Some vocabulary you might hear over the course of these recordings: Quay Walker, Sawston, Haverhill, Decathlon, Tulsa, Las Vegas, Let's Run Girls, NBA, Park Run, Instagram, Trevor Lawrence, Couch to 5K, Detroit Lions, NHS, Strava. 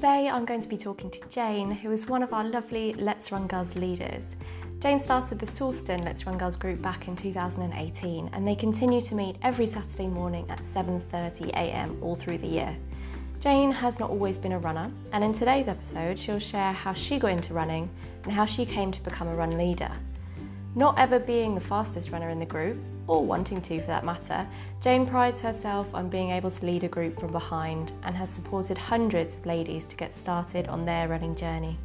Today I'm going to be talking to Jane, who is one of our lovely Let's Run Girls leaders. Jane started the Sawston Let's Run Girls group back in 2018 and they continue to meet every Saturday morning at 7:30 a.m. all through the year. Jane has not always been a runner, and in today's episode she'll share how she got into running and how she came to become a run leader. Not ever being the fastest runner in the group, or wanting to for that matter, Jane prides herself on being able to lead a group from behind and has supported hundreds of ladies to get started on their running journey.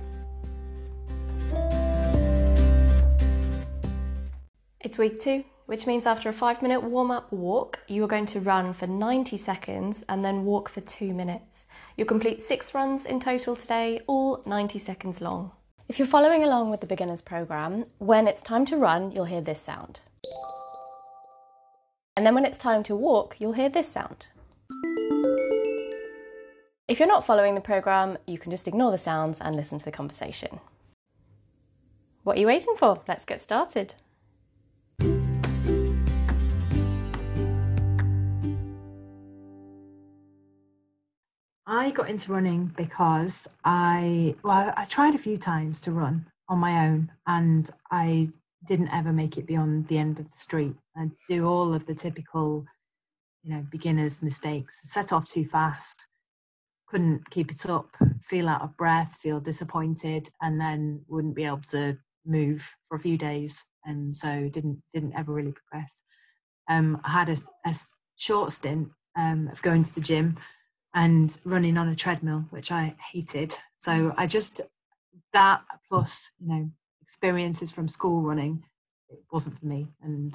It's week 2, which means after a 5-minute warm-up walk, you are going to run for 90 seconds and then walk for 2 minutes. You'll complete 6 runs in total today, all 90 seconds long. If you're following along with the beginners program, when it's time to run, you'll hear this sound. And then when it's time to walk, you'll hear this sound. If you're not following the program, you can just ignore the sounds and listen to the conversation. What are you waiting for? Let's get started. I got into running because I tried a few times to run on my own and I didn't ever make it beyond the end of the street. I do all of the typical, beginner's mistakes. Set off too fast, couldn't keep it up, feel out of breath, feel disappointed, and then wouldn't be able to move for a few days, and so didn't ever really progress. I had a short stint of going to the gym and running on a treadmill, which I hated. So I just, that plus, experiences from school running, it wasn't for me. And,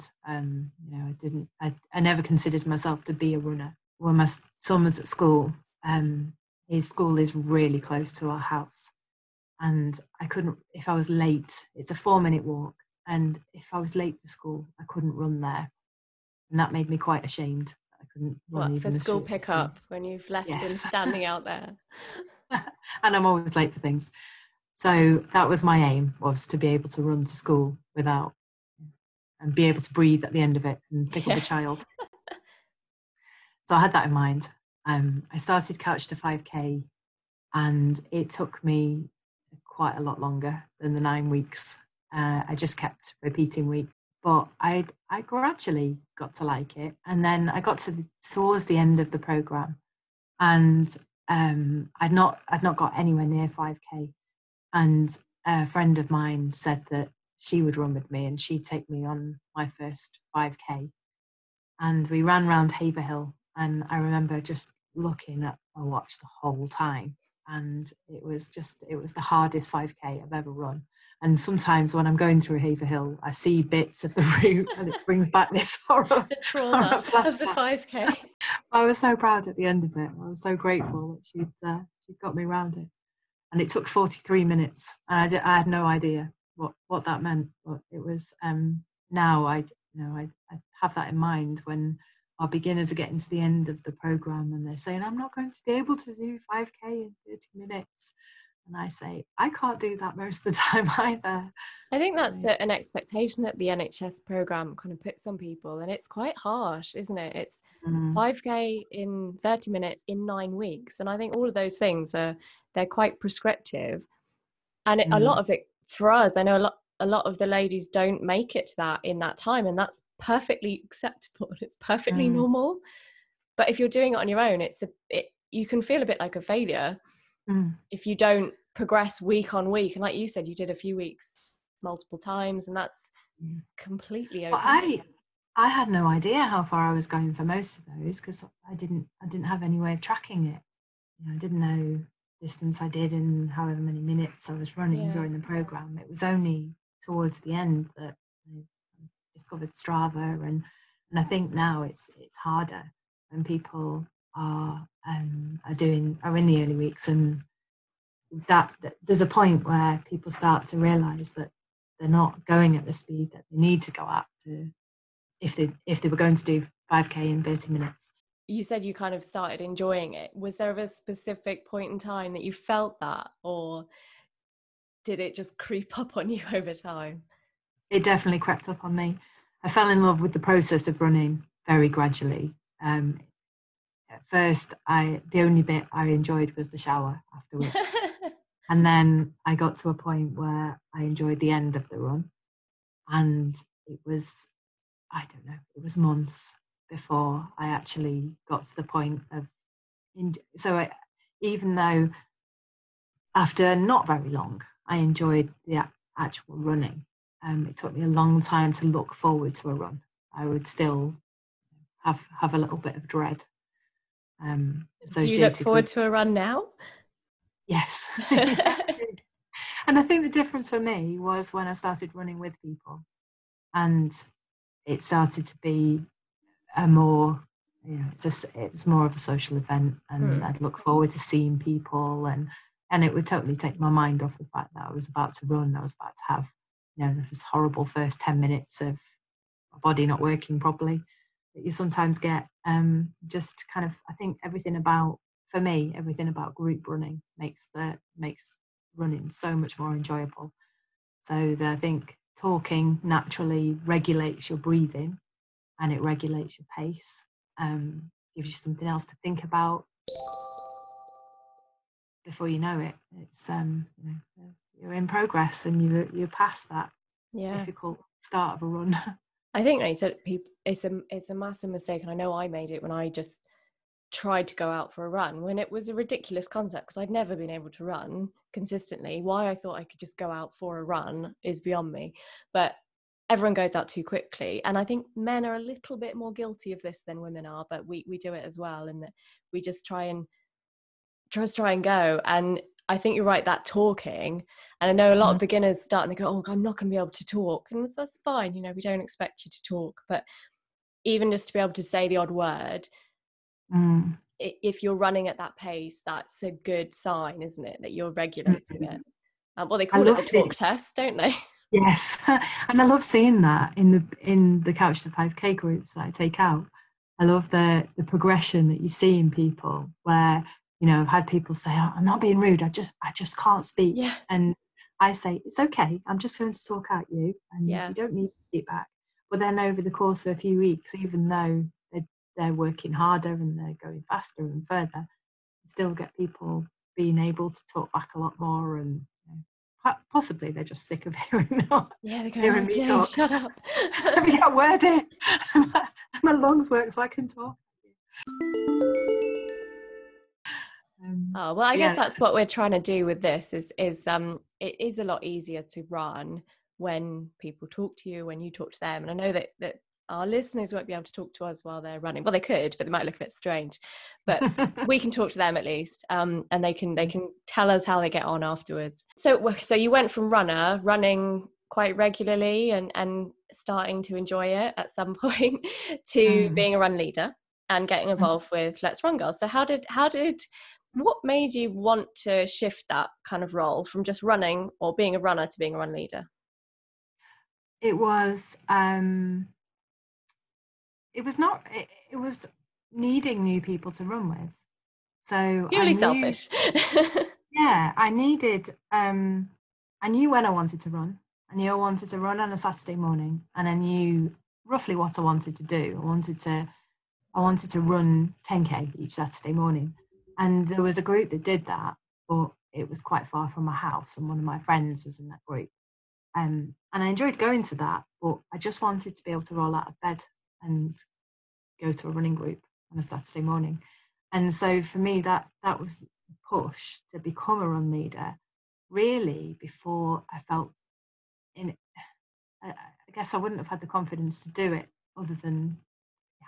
I never considered myself to be a runner. When my son was at school, his school is really close to our house. And I couldn't, if I was late, it's a 4-minute walk. And if I was late to school, I couldn't run there. And that made me quite ashamed. For school pickup when you've left him standing out there. And I'm always late for things. So that was my aim, was to be able to run to school without, and be able to breathe at the end of it and pick up a child. So I had that in mind. I started Couch to 5K and it took me quite a lot longer than the 9 weeks. I just kept repeating weeks. But I gradually got to like it. And then I got towards the end of the programme and I'd not got anywhere near 5K. And a friend of mine said that she would run with me and she'd take me on my first 5K. And we ran round Haverhill and I remember just looking at my watch the whole time. And it was the hardest 5K I've ever run. And sometimes when I'm going through Haverhill, I see bits of the route and it brings back this horror. The trauma of the 5K. I was so proud at the end of it. I was so grateful that she'd got me round it. And it took 43 minutes. And I had no idea what that meant. But it was, now I have that in mind when our beginners are getting to the end of the programme and they're saying, I'm not going to be able to do 5K in 30 minutes. And I say, I can't do that most of the time either. I think that's an expectation that the NHS programme kind of puts on people, and it's quite harsh, isn't it? It's 5K in 30 minutes in 9 weeks. And I think all of those things they're quite prescriptive. And a lot of it for us, I know a lot of the ladies don't make it to that in that time, and that's perfectly acceptable. It's perfectly normal. But if you're doing it on your own, you can feel a bit like a failure if you don't progress week on week. And like you said, you did a few weeks multiple times, and that's completely okay. Well, I had no idea how far I was going for most of those, because I didn't have any way of tracking it. I didn't know distance I did and however many minutes I was running during the program. It was only towards the end that I discovered Strava, and I think now it's harder when people are in the early weeks, and that there's a point where people start to realise that they're not going at the speed that they need to go at to if they were going to do 5K in 30 minutes. You said you kind of started enjoying it. Was there a specific point in time that you felt that, or did it just creep up on you over time? It definitely crept up on me. I fell in love with the process of running very gradually. first, the only bit I enjoyed was the shower afterwards. And then I got to a point where I enjoyed the end of the run. And it was, I don't know, it was months before I actually got to the point of, even though after not very long, I enjoyed the actual running. It took me a long time to look forward to a run. I would still have a little bit of dread. Do you look forward to a run now? Yes. And I think the difference for me was when I started running with people, and it started to be a more, you know, it was more of a social event, and I'd look forward to seeing people, and it would totally take my mind off the fact that I was about to run. I was about to have, you know, this horrible first 10 minutes of my body not working properly that you sometimes get. Just kind of, I think everything about group running makes running so much more enjoyable. So I think talking naturally regulates your breathing, and it regulates your pace, gives you something else to think about. Before you know it, it's you're in progress, and you're past that difficult start of a run. I think, like you said, it's a massive mistake, and I know I made it when I just tried to go out for a run, when it was a ridiculous concept, because I'd never been able to run consistently. Why I thought I could just go out for a run is beyond me, but everyone goes out too quickly. And I think men are a little bit more guilty of this than women are, but we do it as well, and we just try and go. And I think you're right, that talking, and I know a lot of beginners start and they go, oh, I'm not gonna be able to talk, and that's fine, you know, we don't expect you to talk, but even just to be able to say the odd word, if you're running at that pace, that's a good sign, isn't it, that you're regulating it. Well, they call it a talk test, don't they? Yes. And I love seeing that in the Couch to 5K groups that I take out. I love the progression that you see in people, where, you know, I've had people say, oh, I'm not being rude, I just can't speak. Yeah. And I say, it's okay, I'm just going to talk at you, and you don't need to keep back. But then over the course of a few weeks, even though they're working harder and they're going faster and further, you still get people being able to talk back a lot more, and possibly they're just sick of hearing me talk. Shut up. Have you got a word in? My lungs work so I can talk. Well, I guess that's what we're trying to do with this is it is a lot easier to run when people talk to you, when you talk to them. And I know that our listeners won't be able to talk to us while they're running. Well, they could, but they might look a bit strange. But we can talk to them at least, and they can tell us how they get on afterwards. So you went from running quite regularly and starting to enjoy it at some point to being a run leader and getting involved with Let's Run Girls. So what made you want to shift that kind of role from just running or being a runner to being a run leader? It was. It was needing new people to run with. So purely selfish. Yeah, I knew when I wanted to run. I knew I wanted to run on a Saturday morning, and I knew roughly what I wanted to do. I wanted to run 10K each Saturday morning. And there was a group that did that, but it was quite far from my house, and one of my friends was in that group. And I enjoyed going to that, but I just wanted to be able to roll out of bed and go to a running group on a Saturday morning. And so for me, that was the push to become a run leader, really, before I felt in it. I guess I wouldn't have had the confidence to do it other than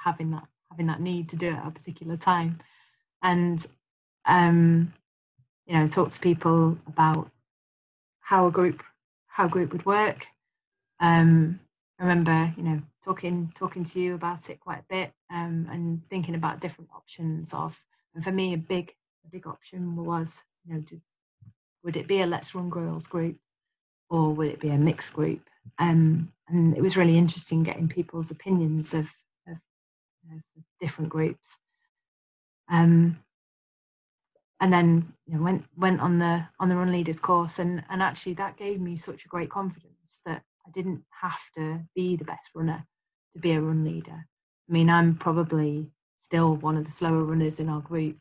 having that need to do it at a particular time. And, you know, talk to people about how a group would work. I remember, you know, talking to you about it quite a bit, and thinking about different options and for me a big option was, you know, would it be a Let's Run Girls group, or would it be a mixed group? And it was really interesting getting people's opinions of different groups. And then, you know, went on the Run Leaders course, and actually that gave me such a great confidence that I didn't have to be the best runner to be a run leader. I mean, I'm probably still one of the slower runners in our group.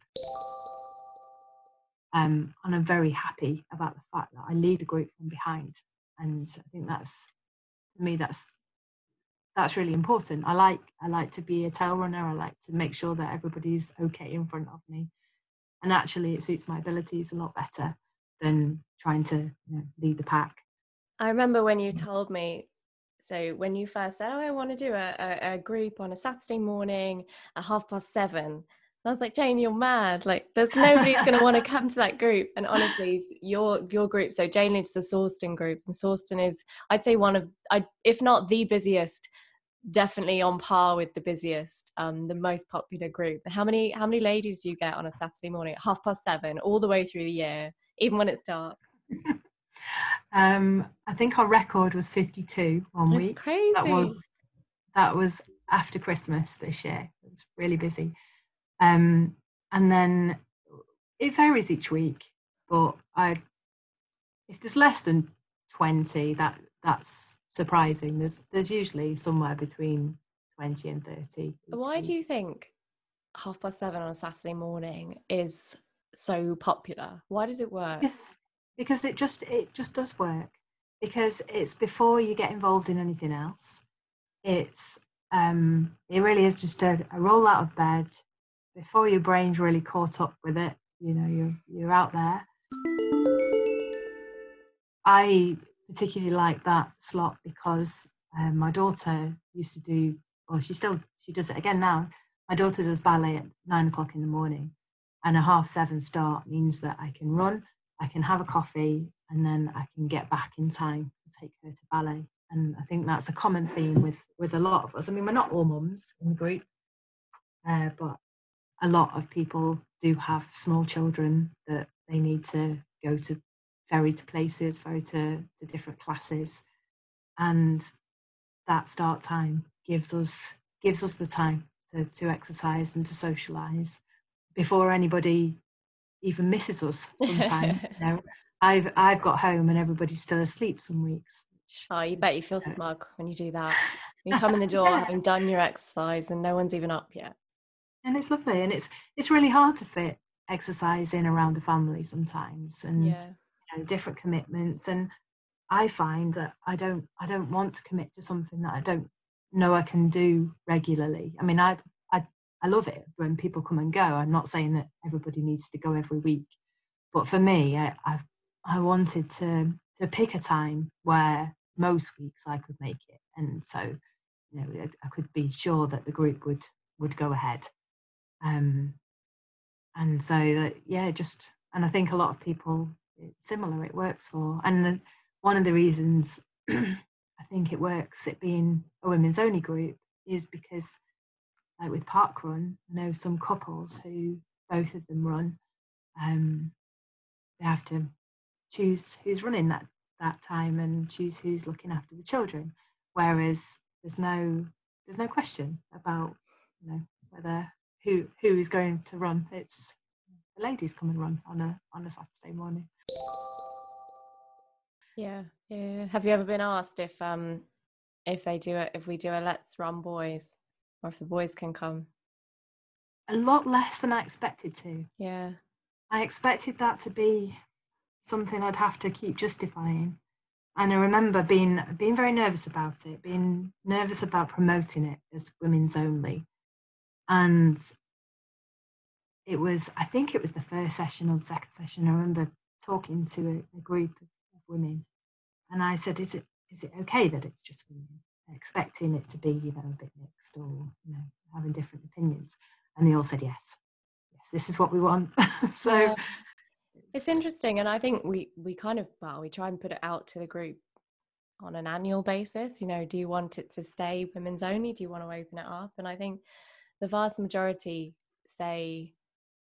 And I'm very happy about the fact that I lead the group from behind. And I think that's, for me, that's really important. I like to be a tail runner. I like to make sure that everybody's okay in front of me. And actually it suits my abilities a lot better than trying to, you know, lead the pack. I remember when you told me, so when you first said, oh, I want to do a group on a Saturday morning at 7:30. And I was like, Jane, you're mad. Like, there's nobody's going to want to come to that group. And honestly, your group, so Jane leads the Sawston group. And Sawston is, I'd say if not the busiest, definitely on par with the busiest, the most popular group. How many ladies do you get on a Saturday morning at 7:30 all the way through the year, even when it's dark? I think our record was 52 one That's week. Crazy. That was after Christmas this year. It was really busy. And then it varies each week, but if there's less than 20, that's surprising. There's usually somewhere between 20 and 30. Why do you think 7:30 on a Saturday morning is so popular? Why does it work? Yes. Because it just does work, because it's before you get involved in anything else. It's it really is just a roll out of bed before your brain's really caught up with it. You know, you're out there. I particularly like that slot because my daughter used to do, or she does it again now. My daughter does ballet at 9 o'clock in the morning, and a 7:30 start means that I can run, I can have a coffee, and then I can get back in time to take her to ballet. And I think that's a common theme with a lot of us. I mean, we're not all mums in the group, but a lot of people do have small children that they need to go to, ferry to different classes. And that start time gives us the time to exercise and to socialise before anybody even misses us sometimes. You know, I've got home and everybody's still asleep some weeks. Bet you feel smug when you do that. You come in the door having done your exercise and no one's even up yet. And it's lovely, and it's really hard to fit exercise in around a family sometimes, and you know, different commitments. And I find that I don't want to commit to something that I don't know I can do regularly. I mean, I love it when people come and go. I'm not saying that everybody needs to go every week, but for me, I wanted to pick a time where most weeks I could make it, and so, you know, I could be sure that the group would go ahead, and so that and I think a lot of people, it's similar. It works for, and one of the reasons I think it works, it being a women's only group, is because, like with Park Run, I know some couples who both of them run. They have to choose who's running that time and choose who's looking after the children. Whereas there's no question about, you know, whether who is going to run. It's the ladies come and run on a Saturday morning. Yeah, yeah. Have you ever been asked if they do it, if we do a Let's Run Boys? Or if the boys can come? A lot less than I expected to. Yeah. I expected that to be something I'd have to keep justifying. And I remember being very nervous about it, being nervous about promoting it as women's only. And I think it was the first session or the second session, I remember talking to a group of women. And I said, is it okay that it's just women? Expecting it to be, you know, a bit mixed, or, you know, having different opinions, and they all said yes, this is what we want. So yeah. It's interesting, and I think we kind of we try and put it out to the group on an annual basis. You know, do you want it to stay women's only? Do you want to open it up? And I think the vast majority say,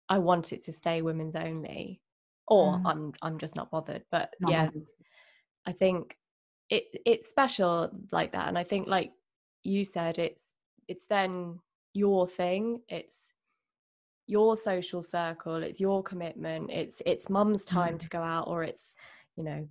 I want it to stay women's only, or I'm just not bothered. But not bothered. I think it's special like that, and I think, like you said, it's then your thing, it's your social circle, it's your commitment, it's mum's time to go out, or it's, you know,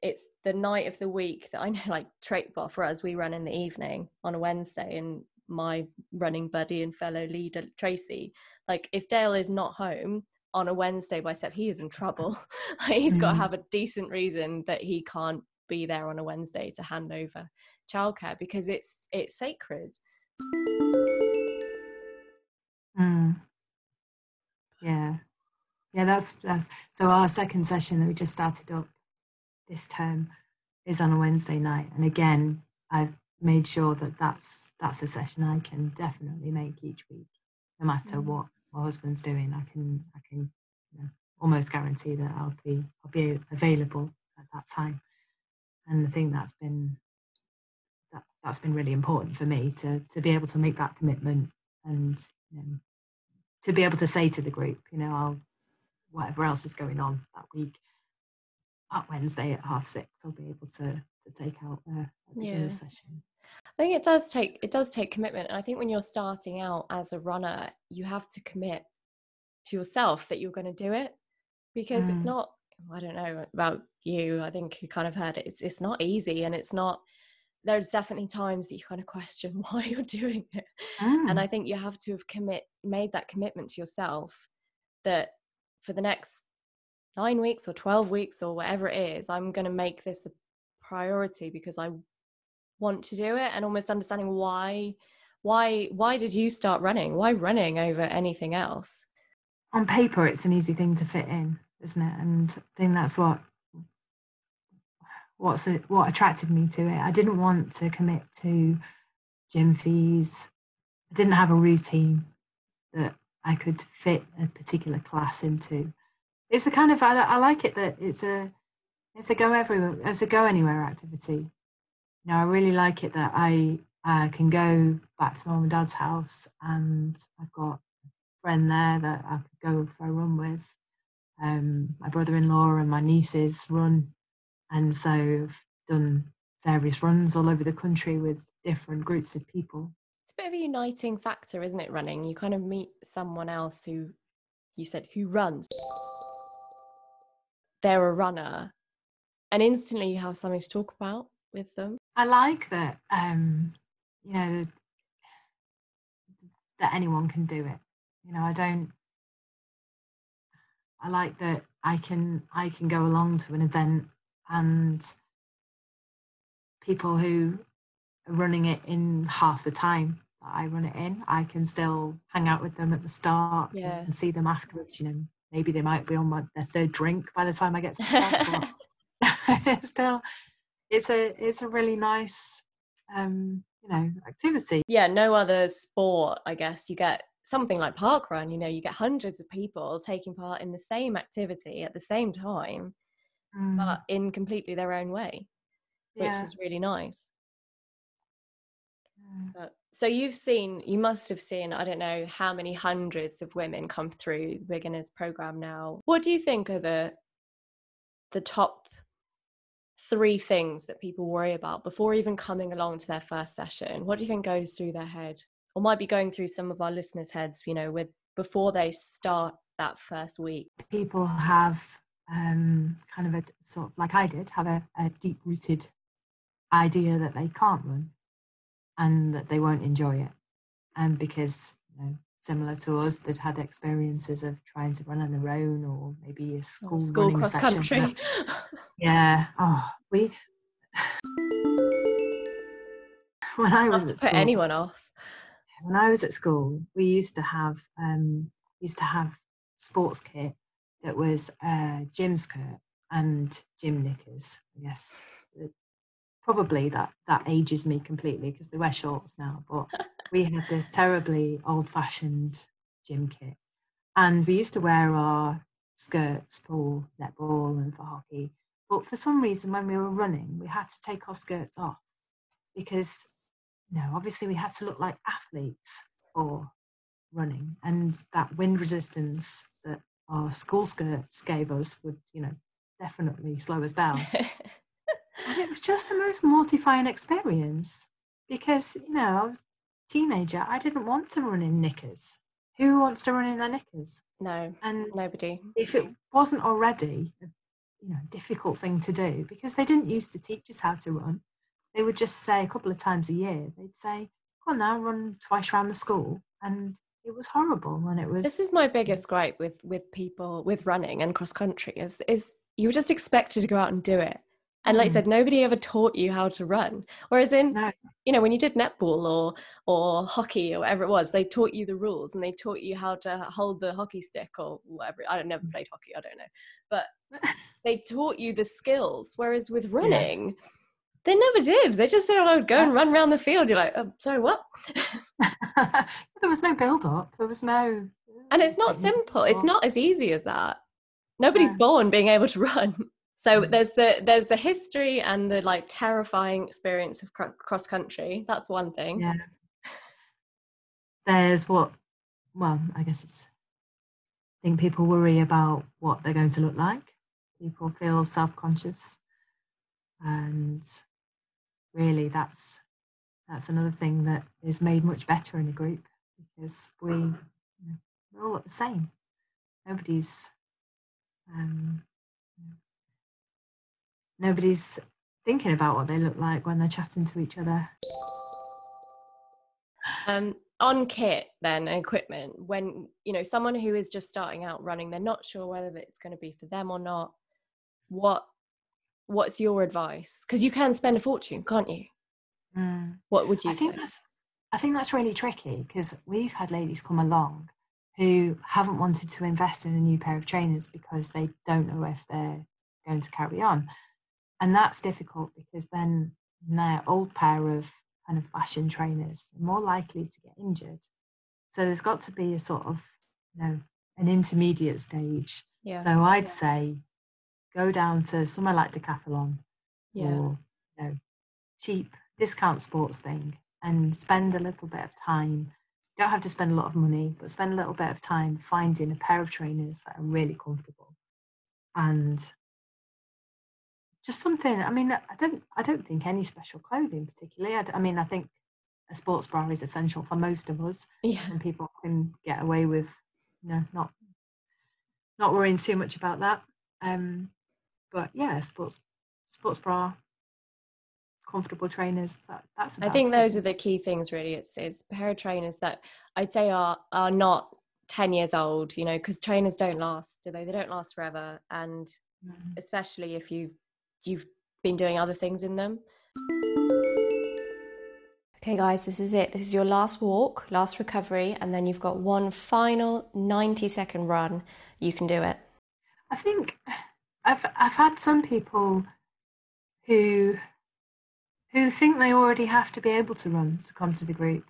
it's the night of the week that I know, like trait bar for us, we run in the evening on a Wednesday, and my running buddy and fellow leader, Tracy, like if Dale is not home on a Wednesday by Sep, he is in trouble. Like, he's got to have a decent reason that he can't be there on a Wednesday to hand over childcare, because it's sacred. Yeah, that's so our second session that we just started up this term is on a Wednesday night, and again I've made sure that that's a session I can definitely make each week, no matter what my husband's doing. I can you know, almost guarantee that I'll be available at that time, and I think that's been really important for me to be able to make that commitment, and you know, to be able to say to the group, you know, whatever else is going on that week, that Wednesday at 6:30, I'll be able to take out the session. I think it does take commitment, and I think when you're starting out as a runner, you have to commit to yourself that you're going to do it, because it's not, I don't know about you, I think you kind of heard it, it's not easy, and it's not, there's definitely times that you kind of question why you're doing it, and I think you have to have made that commitment to yourself that for the next 9 weeks or 12 weeks or whatever it is, I'm going to make this a priority because I want to do it, and almost understanding why did you start running? Why running over anything else? On paper, it's an easy thing to fit in, isn't it? And I think that's what attracted me to it. I didn't want to commit to gym fees. I didn't have a routine that I could fit a particular class into. It's the kind of, I like it that it's a go everywhere, it's a go anywhere activity. You know, I really like it that I can go back to mum and dad's house, and I've got a friend there that I could go for a run with. My brother-in-law and my nieces run, and so I've done various runs all over the country with different groups of people. It's a bit of a uniting factor, isn't it, running? You kind of meet someone else who runs. They're a runner, and instantly you have something to talk about with them. I like that, you know, that anyone can do it. You know, I like that I can go along to an event and people who are running it in half the time that I run it in, I can still hang out with them at the start and see them afterwards. You know, maybe they might be on their third drink by the time I get to the airport. Still, it's a really nice, you know, activity. Yeah, no other sport, I guess, you get something like Park Run. You know, you get hundreds of people taking part in the same activity at the same time, but in completely their own way, which is really nice. So you must have seen, I don't know how many hundreds of women come through the beginners program now. What do you think are the top 3 things that people worry about before even coming along to their first session? What do you think goes through their head, or might be going through some of our listeners' heads, you know, with before they start that first week? People have kind of a sort of, like I did, have a deep-rooted idea that they can't run, and that they won't enjoy it, and because, you know, similar to us, they'd had experiences of trying to run on their own, or maybe a school running cross session. Country. Yeah. Oh, we. When I was at school, put anyone off. When I was at school, we used to have sports kit that was a gym skirt and gym knickers. Yes. Probably that ages me completely because they wear shorts now, but we had this terribly old-fashioned gym kit, and we used to wear our skirts for netball and for hockey, but for some reason when we were running we had to take our skirts off because, you know, obviously we had to look like athletes for running, and that wind resistance that our school skirts gave us would, you know, definitely slow us down. And it was just the most mortifying experience because, you know, I was a teenager. I didn't want to run in knickers. Who wants to run in their knickers? No, and nobody. If it wasn't already, you know, a difficult thing to do, because they didn't used to teach us how to run. They would just say a couple of times a year, they'd say, on now, run twice around the school. And it was horrible. And it was, this is my biggest gripe with people with running and cross country is you were just expected to go out and do it. And like you said, nobody ever taught you how to run. Whereas in, you know, when you did netball or hockey or whatever it was, they taught you the rules and they taught you how to hold the hockey stick or whatever. I never played hockey, I don't know. But they taught you the skills. Whereas with running, they never did. They just said, oh, I would go and run around the field. You're like, oh, sorry, what? There was no build up. There was no... And it's not simple. It's not as easy as that. Nobody's born being able to run. So there's the history and the like terrifying experience of cross country. That's one thing. Yeah. There's I guess it's, I think people worry about what they're going to look like. People feel self-conscious, and really that's another thing that is made much better in a group, because we're all the same. Nobody's. Nobody's thinking about what they look like when they're chatting to each other. On kit then, equipment, when, you know, someone who is just starting out running, they're not sure whether it's going to be for them or not, what's your advice? Because you can spend a fortune, can't you? What would you say? I think that's really tricky, because we've had ladies come along who haven't wanted to invest in a new pair of trainers because they don't know if they're going to carry on. And that's difficult, because then their old pair of kind of fashion trainers are more likely to get injured. So there's got to be a sort of, you know, an intermediate stage. Yeah. So I'd say go down to somewhere like Decathlon or, you know, cheap discount sports thing, and spend a little bit of time. You don't have to spend a lot of money, but spend a little bit of time finding a pair of trainers that are really comfortable. And just something, I mean, I don't think any special clothing particularly. I mean, I think a sports bra is essential for most of us. Yeah. And people can get away with, you know, not worrying too much about that. But yeah, sports bra, comfortable trainers, that's about it. I think those are the key things really. It's a pair of trainers that I'd say are not 10 years old, you know, because trainers don't last, do they? They don't last forever. And especially if you've been doing other things in them. Okay guys, this is it. This is your last walk, last recovery, and then you've got one final 90-second run. You can do it. I think I've had some people who think they already have to be able to run to come to the group.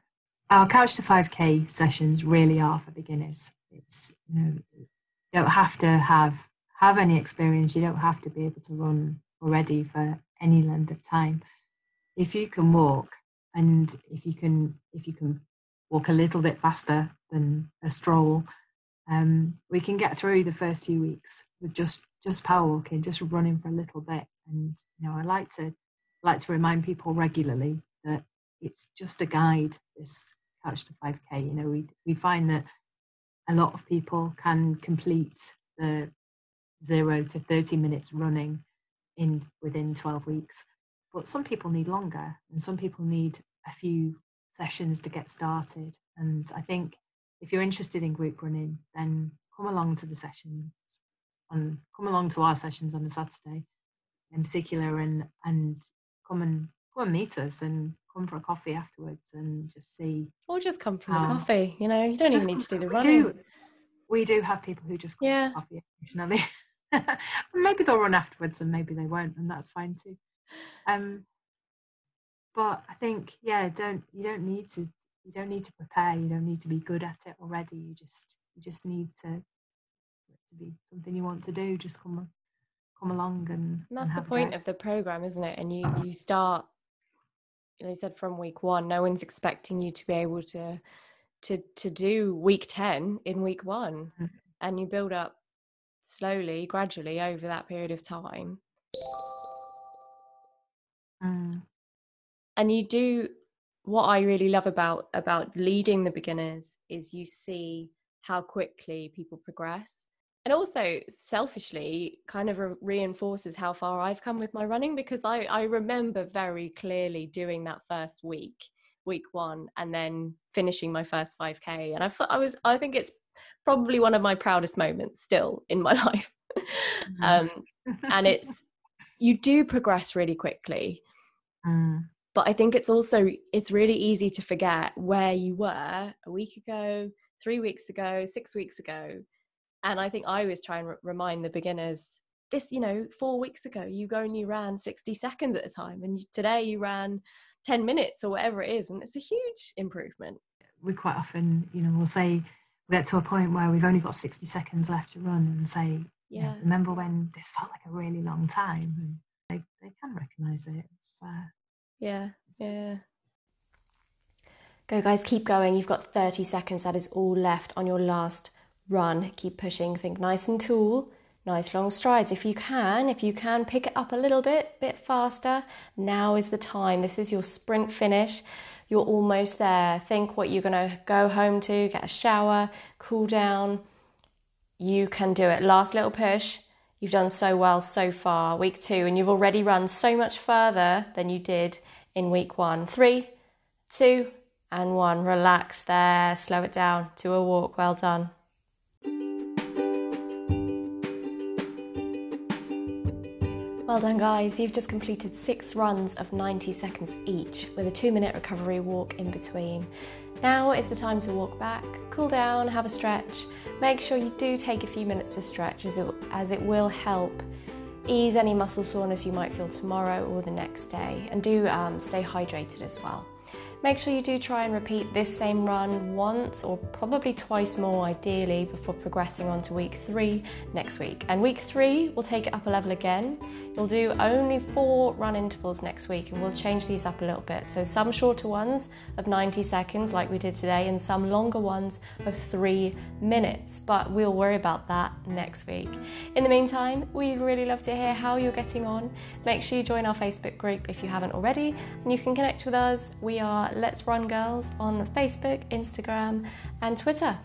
Our Couch to 5K sessions really are for beginners. It's, you know, you don't have to have any experience. You don't have to be able to run already for any length of time. If you can walk, and if you can walk a little bit faster than a stroll, we can get through the first few weeks with just power walking, just running for a little bit. And, you know, I like to remind people regularly that it's just a guide, this Couch to 5K. You know, we find that a lot of people can complete the 0 to 30 minutes running within 12 weeks. But some people need longer, and some people need a few sessions to get started. And I think if you're interested in group running, then come along to our sessions on a Saturday in particular, and come and meet us, and come for a coffee afterwards, and just see. Or just come for a coffee, you know, you don't even need to do the running. We do have people who just come for coffee occasionally. Maybe they'll run afterwards and maybe they won't, and that's fine too. But I think you don't need to prepare, you don't need to be good at it already. You just need to be something you want to do. Just come along, and that's the point of the program, isn't it? And you start, like I said, from week one. No one's expecting you to be able to do week 10 in week one, and you build up slowly, gradually over that period of time. And you do, what I really love about leading the beginners is you see how quickly people progress, and also selfishly kind of reinforces how far I've come with my running, because I remember very clearly doing that first week week one and then finishing my first 5K. And I think it's probably one of my proudest moments still in my life. And it's, you do progress really quickly. But I think it's also, it's really easy to forget where you were a week ago, 3 weeks ago, 6 weeks ago. And I think I always try and remind the beginners this, 4 weeks ago, you only ran 60 seconds at a time. And today you ran 10 minutes or whatever it is. And it's a huge improvement. We quite often, we'll say, we get to a point where we've only got 60 seconds left to run and say, yeah, remember when this felt like a really long time? And they can recognise it. Yeah. Go guys, keep going. You've got 30 seconds. That is all left on your last run. Keep pushing. Think nice and tall, nice long strides. If you can pick it up a little bit faster. Now is the time. This is your sprint finish. You're almost there. Think what you're going to go home to, get a shower, cool down. You can do it. Last little push. You've done so well so far, week two, and you've already run so much further than you did in week one. 3, 2, and 1. Relax there, slow it down to a walk. Well done. Well done, guys. You've just completed 6 runs of 90 seconds each with a 2-minute recovery walk in between. Now is the time to walk back, cool down, have a stretch. Make sure you do take a few minutes to stretch as it will help ease any muscle soreness you might feel tomorrow or the next day, and do stay hydrated as well. Make sure you do try and repeat this same run once or probably twice more ideally before progressing on to week 3 next week. And week 3, we'll take it up a level again. You'll do only 4 run intervals next week, and we'll change these up a little bit. So some shorter ones of 90 seconds like we did today, and some longer ones of 3 minutes, but we'll worry about that next week. In the meantime, we'd really love to hear how you're getting on. Make sure you join our Facebook group if you haven't already, and you can connect with us. We are Let's Run Girls on Facebook, Instagram, and Twitter.